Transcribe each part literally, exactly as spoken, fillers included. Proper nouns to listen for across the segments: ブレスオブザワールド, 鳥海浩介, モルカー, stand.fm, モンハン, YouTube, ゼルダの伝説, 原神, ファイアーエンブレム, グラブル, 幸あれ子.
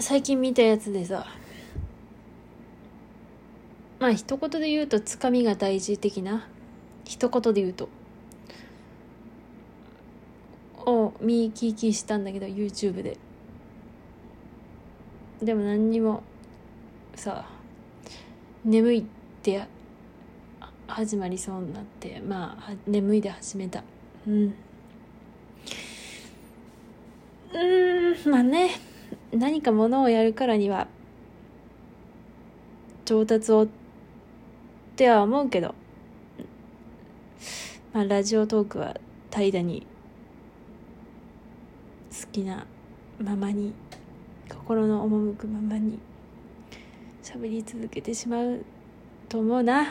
最近見たやつでさ、まあ一言で言うとつかみが大事的な、一言で言うとを見聞きしたんだけど YouTube で。でも何にもさ、眠いって始まりそうになって、まあ眠いで始めた。うんうーんまあね、何かものをやるからには上達をっては思うけど、まあラジオトークは怠惰に好きなままに、心の赴くままに喋り続けてしまうと思うな。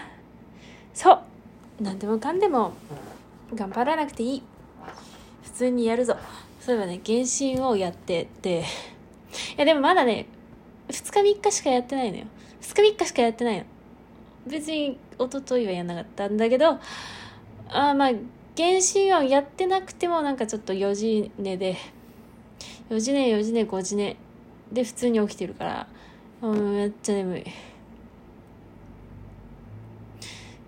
そう、何でもかんでも頑張らなくていい、普通にやるぞ。そういえばね、原神をやってて、いやでもまだねふつかみっかしかやってないのよ。ふつかみっかしかやってないの。別に一昨日はやんなかったんだけど、あまあ原神をやってなくてもなんかちょっとよじねでよじねよじねごじねで普通に起きてるから、うんめっちゃ眠い。今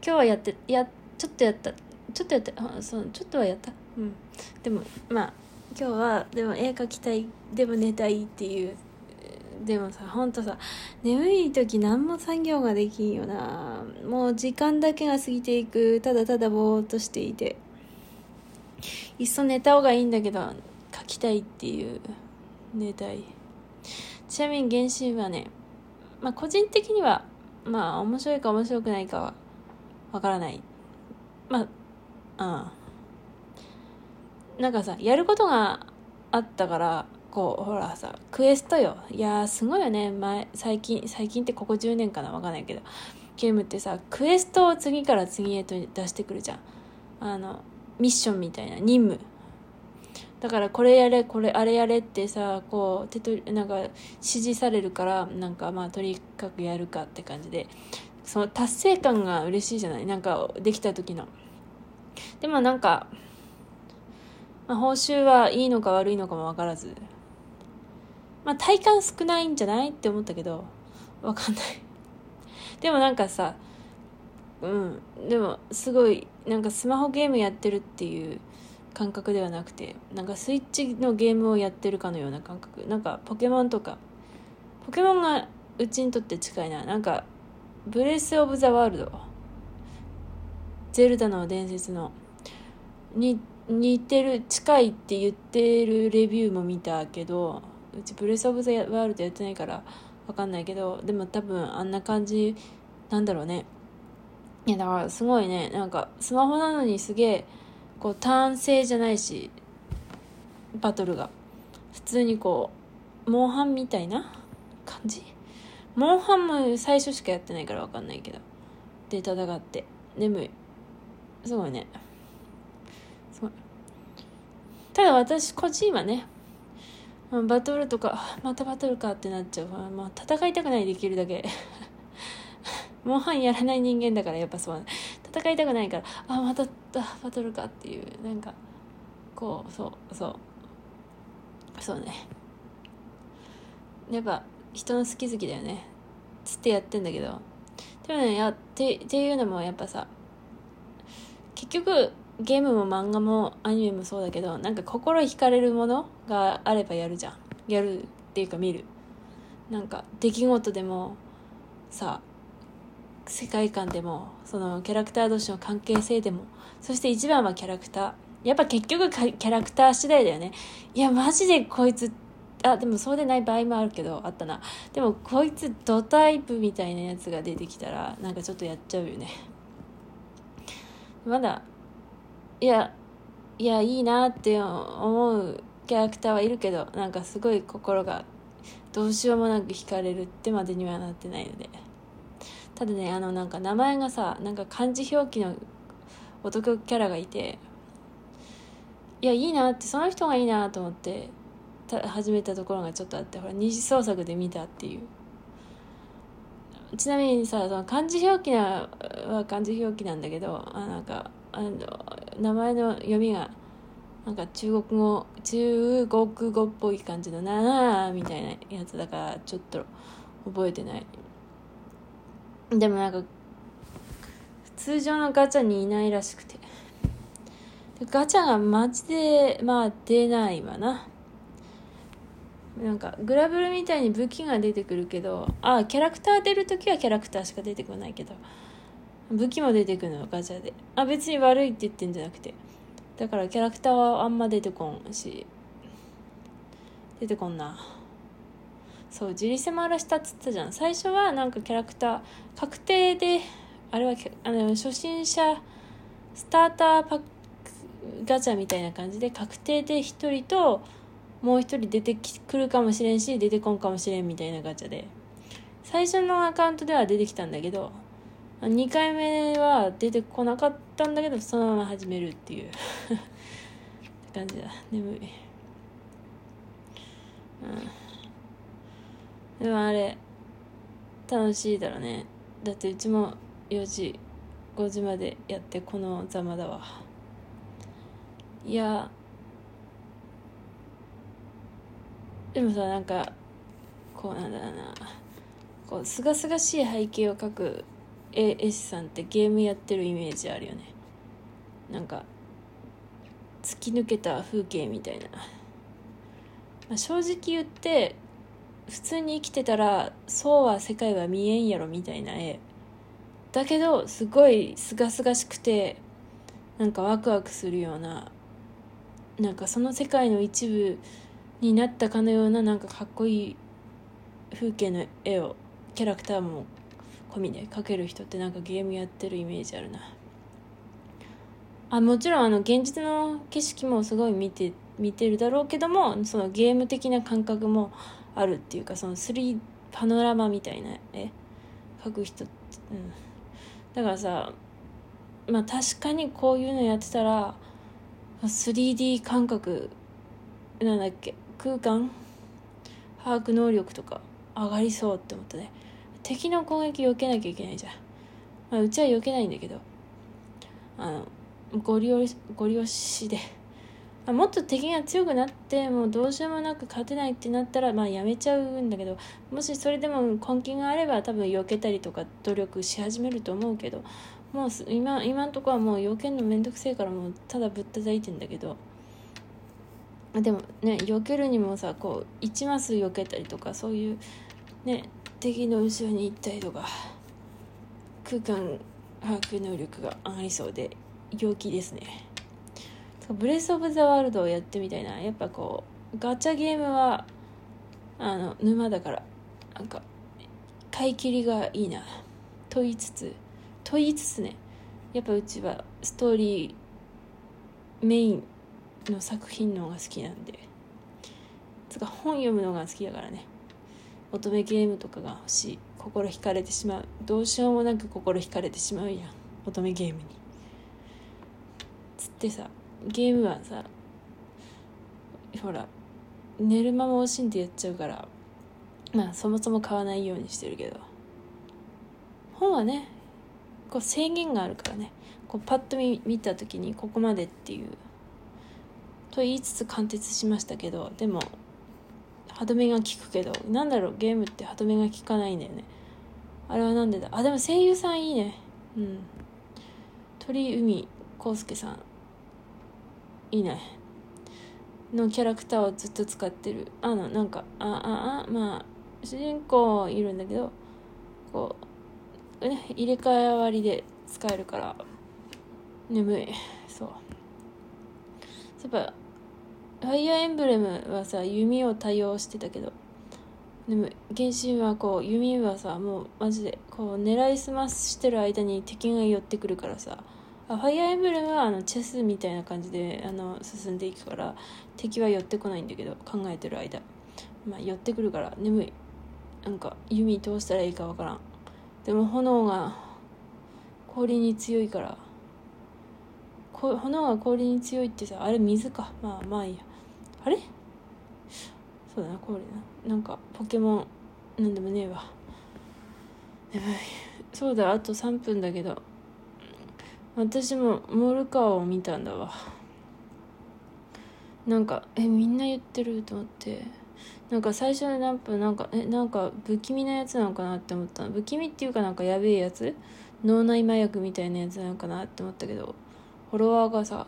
日はやってやちょっとやったちょっとやったあそうちょっとはやったうんでもまあ今日はでも絵描きたい、でも寝たいっていう。でもさ、ほんとさ、眠い時何も作業ができんよな。もう時間だけが過ぎていく、ただただぼーっとしていて、いっそ寝た方がいいんだけど描きたいっていう、寝たい。ちなみに原神はね、まあ個人的にはまあ面白いか面白くないかはわからない。まあうんなんかさ、やることがあったから、こうほらさ、クエストよ。いやーすごいよね。前最近最近ってここじゅうねんかな、わかんないけど、ゲームってさクエストを次から次へと出してくるじゃん。あのミッションみたいな任務だから、これやれこれあれやれってさ、こう手取りなんか指示されるから、なんかまあとにかくやるかって感じで、その達成感が嬉しいじゃない、なんかできた時の。でもなんか、まあ、報酬はいいのか悪いのかも分からず、まあ、体感少ないんじゃないって思ったけど、わかんない。でもなんかさ、うん、でもすごい、なんかスマホゲームやってるっていう感覚ではなくて、なんかスイッチのゲームをやってるかのような感覚。なんかポケモンとか、ポケモンがうちにとって近いな。なんか、ブレスオブザワールド、ゼルダの伝説の、に似てる、近いって言ってるレビューも見たけど、うちブレスオブザワールドやってないから分かんないけど、でも多分あんな感じなんだろうね。いやだからすごいね、なんかスマホなのにすげえこう単性じゃないし、バトルが普通にこうモンハンみたいな感じ。モンハンも最初しかやってないから分かんないけど、で戦って眠い。すごいね、すごい。ただ私個人はね、バトルとかまたバトルかってなっちゃう。まあ、戦いたくない、できるだけモンハンやらない人間だから、やっぱそう戦いたくないから、あまたバトルかっていう、なんかこうそうそうそうね、やっぱ人の好き好きだよねつってやってんだけど、でもね、やってっていうのもやっぱさ、結局ゲームも漫画もアニメもそうだけど、なんか心惹かれるものがあればやるじゃん。やるっていうか見る。なんか出来事でもさ、世界観でも、そのキャラクター同士の関係性でも、そして一番はキャラクター。やっぱ結局キャラクター次第だよね。いやマジでこいつ、あでもそうでない場合もあるけど、あったな。でもこいつドタイプみたいなやつが出てきたら、なんかちょっとやっちゃうよね。まだいやいやいいなって思うキャラクターはいるけど、なんかすごい心がどうしようもなく惹かれるってまでにはなってないので。ただね、あのなんか名前がさ、なんか漢字表記の男キャラがいて、いやいいなって、その人がいいなと思って始めたところがちょっとあって、ほら二次創作で見たっていう。ちなみにさ、その漢字表記なは漢字表記なんだけど、あなんかあの名前の読みがなんか中国語中国語っぽい感じのなーみたいなやつだからちょっと覚えてない。でもなんか通常のガチャにいないらしくて、でガチャがマジでまあ出ないわな。なんかグラブルみたいに武器が出てくるけど、あキャラクター出るときはキャラクターしか出てこないけど、武器も出てくるのガチャで。あ別に悪いって言ってんじゃなくて、だからキャラクターはあんま出てこんし、出てこんな。そうジリセマラしたっつったじゃん。最初はなんかキャラクター確定で、あれはあの初心者スターターパックガチャみたいな感じで確定で一人ともう一人出てくるかもしれんし出てこんかもしれんみたいなガチャで、最初のアカウントでは出てきたんだけどにかいめは出てこなかったんだけどそのまま始めるっていうって感じだ。眠い、うん、でもあれ楽しいだろね。だってうちもよじごじまでやってこのざまだわ。いやでもさ、なんかこうなんだろうな、こうすがすがしい背景を描く絵師さんってゲームやってるイメージあるよね。なんか突き抜けた風景みたいな、まあ、正直言って普通に生きてたらそうは世界は見えんやろみたいな絵だけど、すごいすがすがしくてなんかワクワクするような、なんかその世界の一部になったかのような、なんかかっこいい風景の絵をキャラクターも込みで描ける人ってなんかゲームやってるイメージあるな。あもちろんあの現実の景色もすごい見て見てるだろうけども、そのゲーム的な感覚もあるっていうか、そのスリーパノラマみたいな絵描く人って、うん、だからさ、まあ確かにこういうのやってたら スリーディー 感覚なんだっけ、空間把握能力とか上がりそうって思ったね。敵の攻撃避けなきゃいけないじゃん、まあ、うちは避けないんだけど、あのゴリ押しで、あもっと敵が強くなってもうどうしようもなく勝てないってなったらまあやめちゃうんだけど、もしそれでも根気があれば多分避けたりとか努力し始めると思うけど、もう 今, 今のところはもう避けるのめんどくせえからもうただぶったたいてんだけど、でもね避けるにもさ、こういちマス避けたりとか、そういうね敵の後ろに行ったりとか空間把握能力が上がりそうで陽気ですね。ブレスオブザワールドをやってみたいな。やっぱこうガチャゲームはあの沼だから、なんか買い切りがいいなと言いつつと言いつつね、やっぱうちはストーリーメインの作品の方が好きなんで、つか本読むのが好きだからね。乙女ゲームとかが欲しい。心惹かれてしまう。どうしようもなく心惹かれてしまうやん、乙女ゲームに。つってさ、ゲームはさ、ほら寝る間も惜しんでやっちゃうから、まあそもそも買わないようにしてるけど、本はね、こう制限があるからね、こうパッと見、見た時にここまでっていうと言いつつ貫徹しましたけど、でも歯止めが効くけど、なんだろうゲームって歯止めが効かないんだよね。あれはなんでだ。あでも声優さんいいね。うん。鳥海浩介さんいいね。のキャラクターをずっと使ってる。あのなんかあああまあ主人公いるんだけど、こうね入れ替わりで使えるから眠い。そう。やっぱファイアーエンブレムはさ弓を多用してたけど、でも原神はこう弓はさもうマジでこう狙いすましてる間に敵が寄ってくるからさ、あファイアーエンブレムはあのチェスみたいな感じであの進んでいくから敵は寄ってこないんだけど、考えてる間、まあ、寄ってくるから眠い。なんか弓どうしたらいいかわからん。でも炎が氷に強いから、炎が氷に強いってさ、あれ水か、まあまあいいや。あれそうだな、氷な、なんかポケモンなんでもねえわ。やばい、そうだ、あとさんぷんだけど、私もモルカーを見たんだわ。なんかえみんな言ってると思って、なんか最初の何分なんかえなんか不気味なやつなのかなって思ったの。不気味っていうかなんかやべえやつ、脳内麻薬みたいなやつなのかなって思ったけど、フォロワーがさ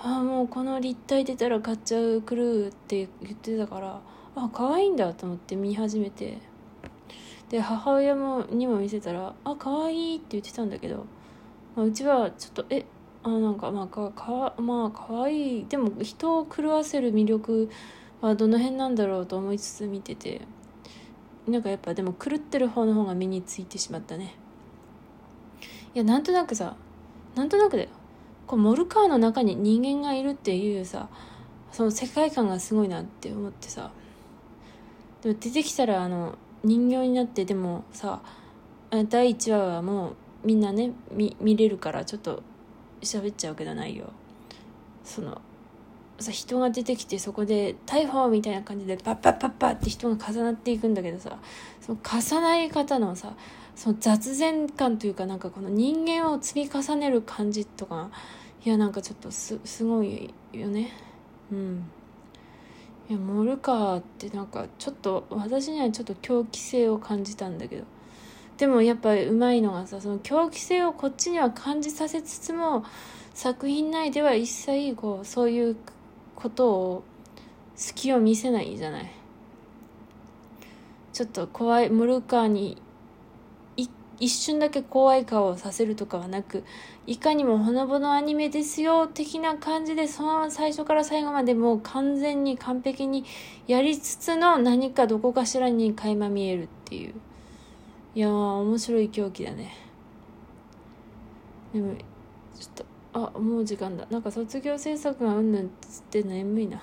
あもうこの立体出たら買っちゃうくるって言ってたから、あ可愛いんだと思って見始めて、で母親もにも見せたらあ可愛いって言ってたんだけど、まあ、うちはちょっとえあなんかまあかかまあ可愛い、でも人を狂わせる魅力はどの辺なんだろうと思いつつ見てて、なんかやっぱでも狂ってる方の方が目についてしまったね。いやなんとなくさなんとなくだよ、こうモルカーの中に人間がいるっていうさ、その世界観がすごいなって思ってさ、でも出てきたらあの人形になって、でもさだいいちわはもうみんなね 見, 見れるからちょっと喋っちゃうけどないよ、そのさ人が出てきてそこで逮捕みたいな感じでパッパッパッパッって人が重なっていくんだけどさ、その重なり方のさその雑然感というか、なんかこの人間を積み重ねる感じとか、いやなんかちょっと す, すごいよね。うんいやモルカーってなんかちょっと私にはちょっと狂気性を感じたんだけど、でもやっぱりうまいのがさ、その狂気性をこっちには感じさせつつも作品内では一切こうそういうことを隙を見せないじゃない。ちょっと怖いモルカーにい一瞬だけ怖い顔をさせるとかはなく、いかにもほのぼのアニメですよ的な感じでそのまま最初から最後までもう完全に完璧にやりつつの何かどこかしらに垣間見えるっていう。いやー面白い狂気だね。でもちょっとあもう時間だ。なんか卒業制作がうんぬんつって眠いな。